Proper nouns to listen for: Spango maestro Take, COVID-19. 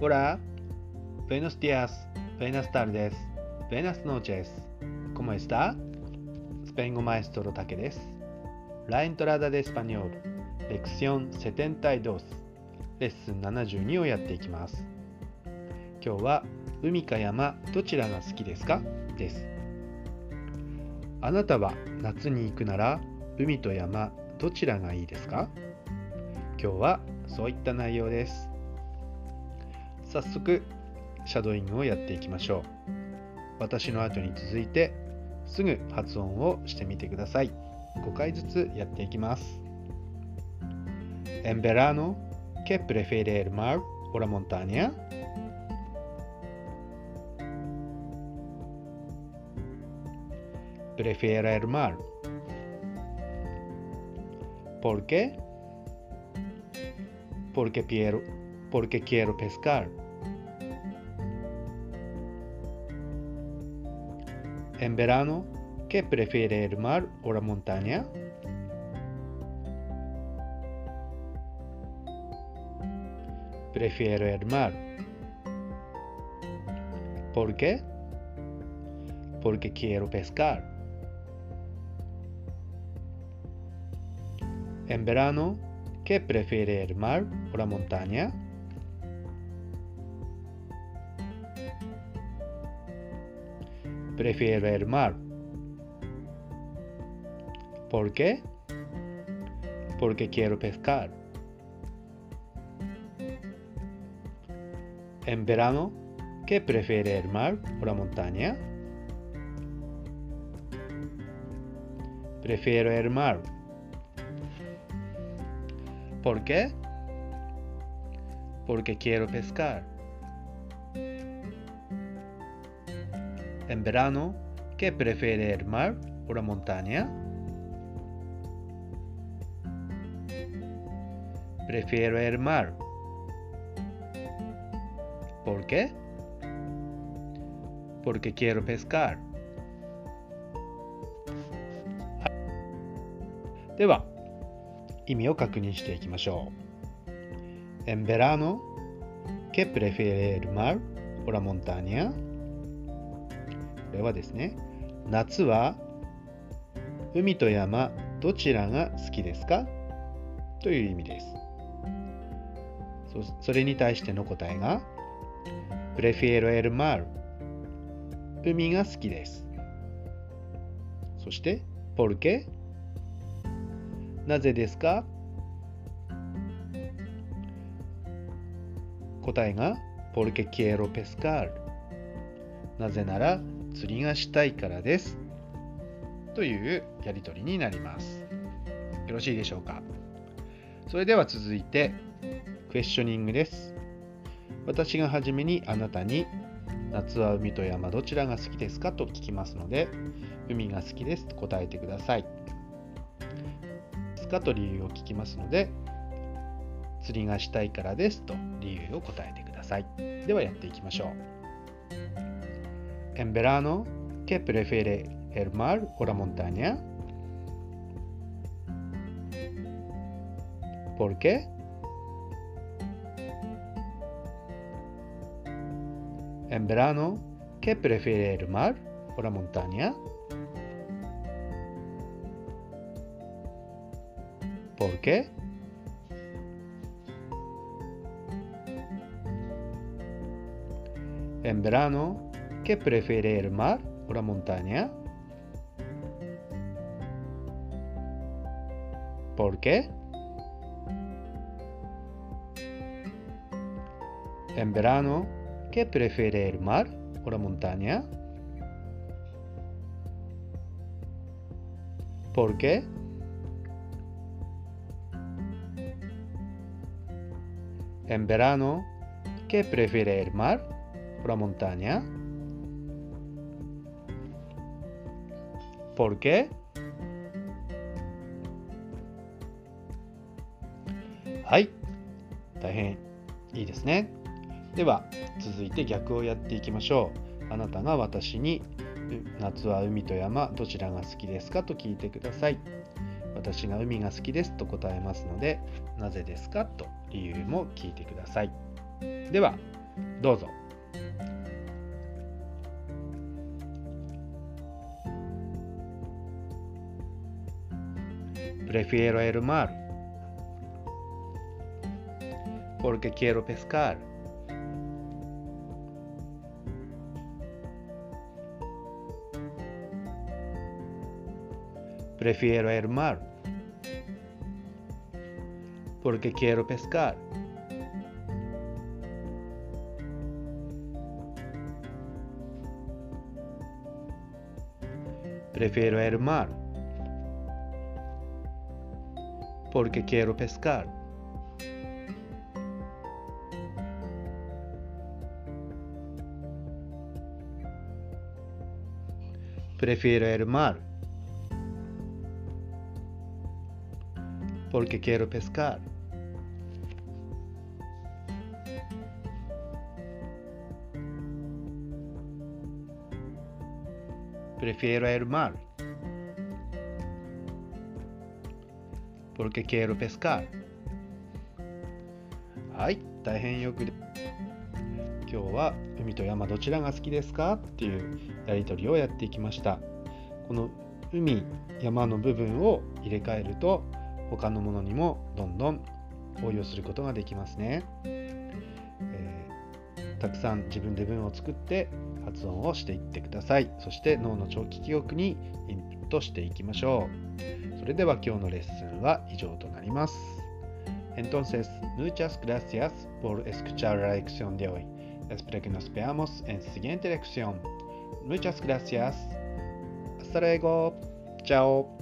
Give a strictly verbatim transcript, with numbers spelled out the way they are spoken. Hola, buenos días, buenas tardes, buenas noches. ¿Cómo está? Spango maestro Takeです。La entrada de español, lección setenta y dos, レッスンななじゅうにをやっていきます。今日は海か山どちらが好きですかです。あなたは夏に行くなら海と山どちらがいいですか？今日はそういった内容です。早速シャドーイングをやっていきましょう。私の後に続いてすぐ発音をしてみてください。ごかいずつやっていきます。En verano, ¿qué prefiere el mar o la montaña? Prefiere el mar. ¿Por qué? Porque quiero, porque quiero pescar. En verano, ¿qué prefiere el mar o la montaña? Prefiero el mar. ¿Por qué? Porque quiero pescar. En verano, ¿qué prefiere el mar o la montaña?Prefiero el mar. ¿Por qué? Porque quiero pescar. En verano, ¿qué prefiere el mar o la montaña? Prefiero el mar. ¿Por qué? Porque quiero pescar.En verano, ¿qué prefiere el mar o la montaña? Prefiero el mar. ¿Por qué? Porque quiero pescar. では、意味を確認していきましょう。En verano, ¿qué prefiere el mar o la montaña?これはですね、夏は海と山どちらが好きですかという意味です。そ, それに対しての答えが、Prefiero el mar、海が好きです。そして、¿Por qué? なぜですか？答えが、Porque quiero pescar。なぜなら、釣りがしたいからですというやり取りになります。よろしいでしょうか。それでは続いてクエスチョニングです。私がはじめにあなたに夏は海と山どちらが好きですかと聞きますので、海が好きですと答えてください。ですかと理由を聞きますので、釣りがしたいからですと理由を答えてください。ではやっていきましょう。En verano, ¿qué prefiere el mar o la montaña? ¿Por qué? En verano, ¿qué prefiere el mar o la montaña? ¿Por qué? En verano,¿Qué prefiere el mar o la montaña? ¿Por qué? En verano, ¿qué prefiere el mar o la montaña? ¿Por qué? En verano, ¿qué prefiere el mar o la montaña?¿Por qué? はい、大変いいですね。では続いて逆をやっていきましょう。あなたが私に夏は海と山どちらが好きですかと聞いてください。私が海が好きですと答えますので、なぜですかと理由も聞いてください。ではどうぞ。Prefiero el mar porque quiero pescar. Prefiero el mar porque quiero pescar. Prefiero el mar porque quiero pescar. Prefiero el mar porque quiero pescar. Prefiero el mar porque quiero pescar。 はい、大変よくで今日は海と山どちらが好きですかっていうやり取りをやっていきました。この海、山の部分を入れ替えると他のものにもどんどん応用することができますね、えー、たくさん自分で文を作って発音をしていってください。そして脳の長期記憶にインプットしていきましょう。それでは今日のレッスンは以上となります。Entonces, muchas gracias por escuchar la lección de hoy. Espero que nos veamos en siguiente lección. Muchas gracias. Hasta luego. Chao.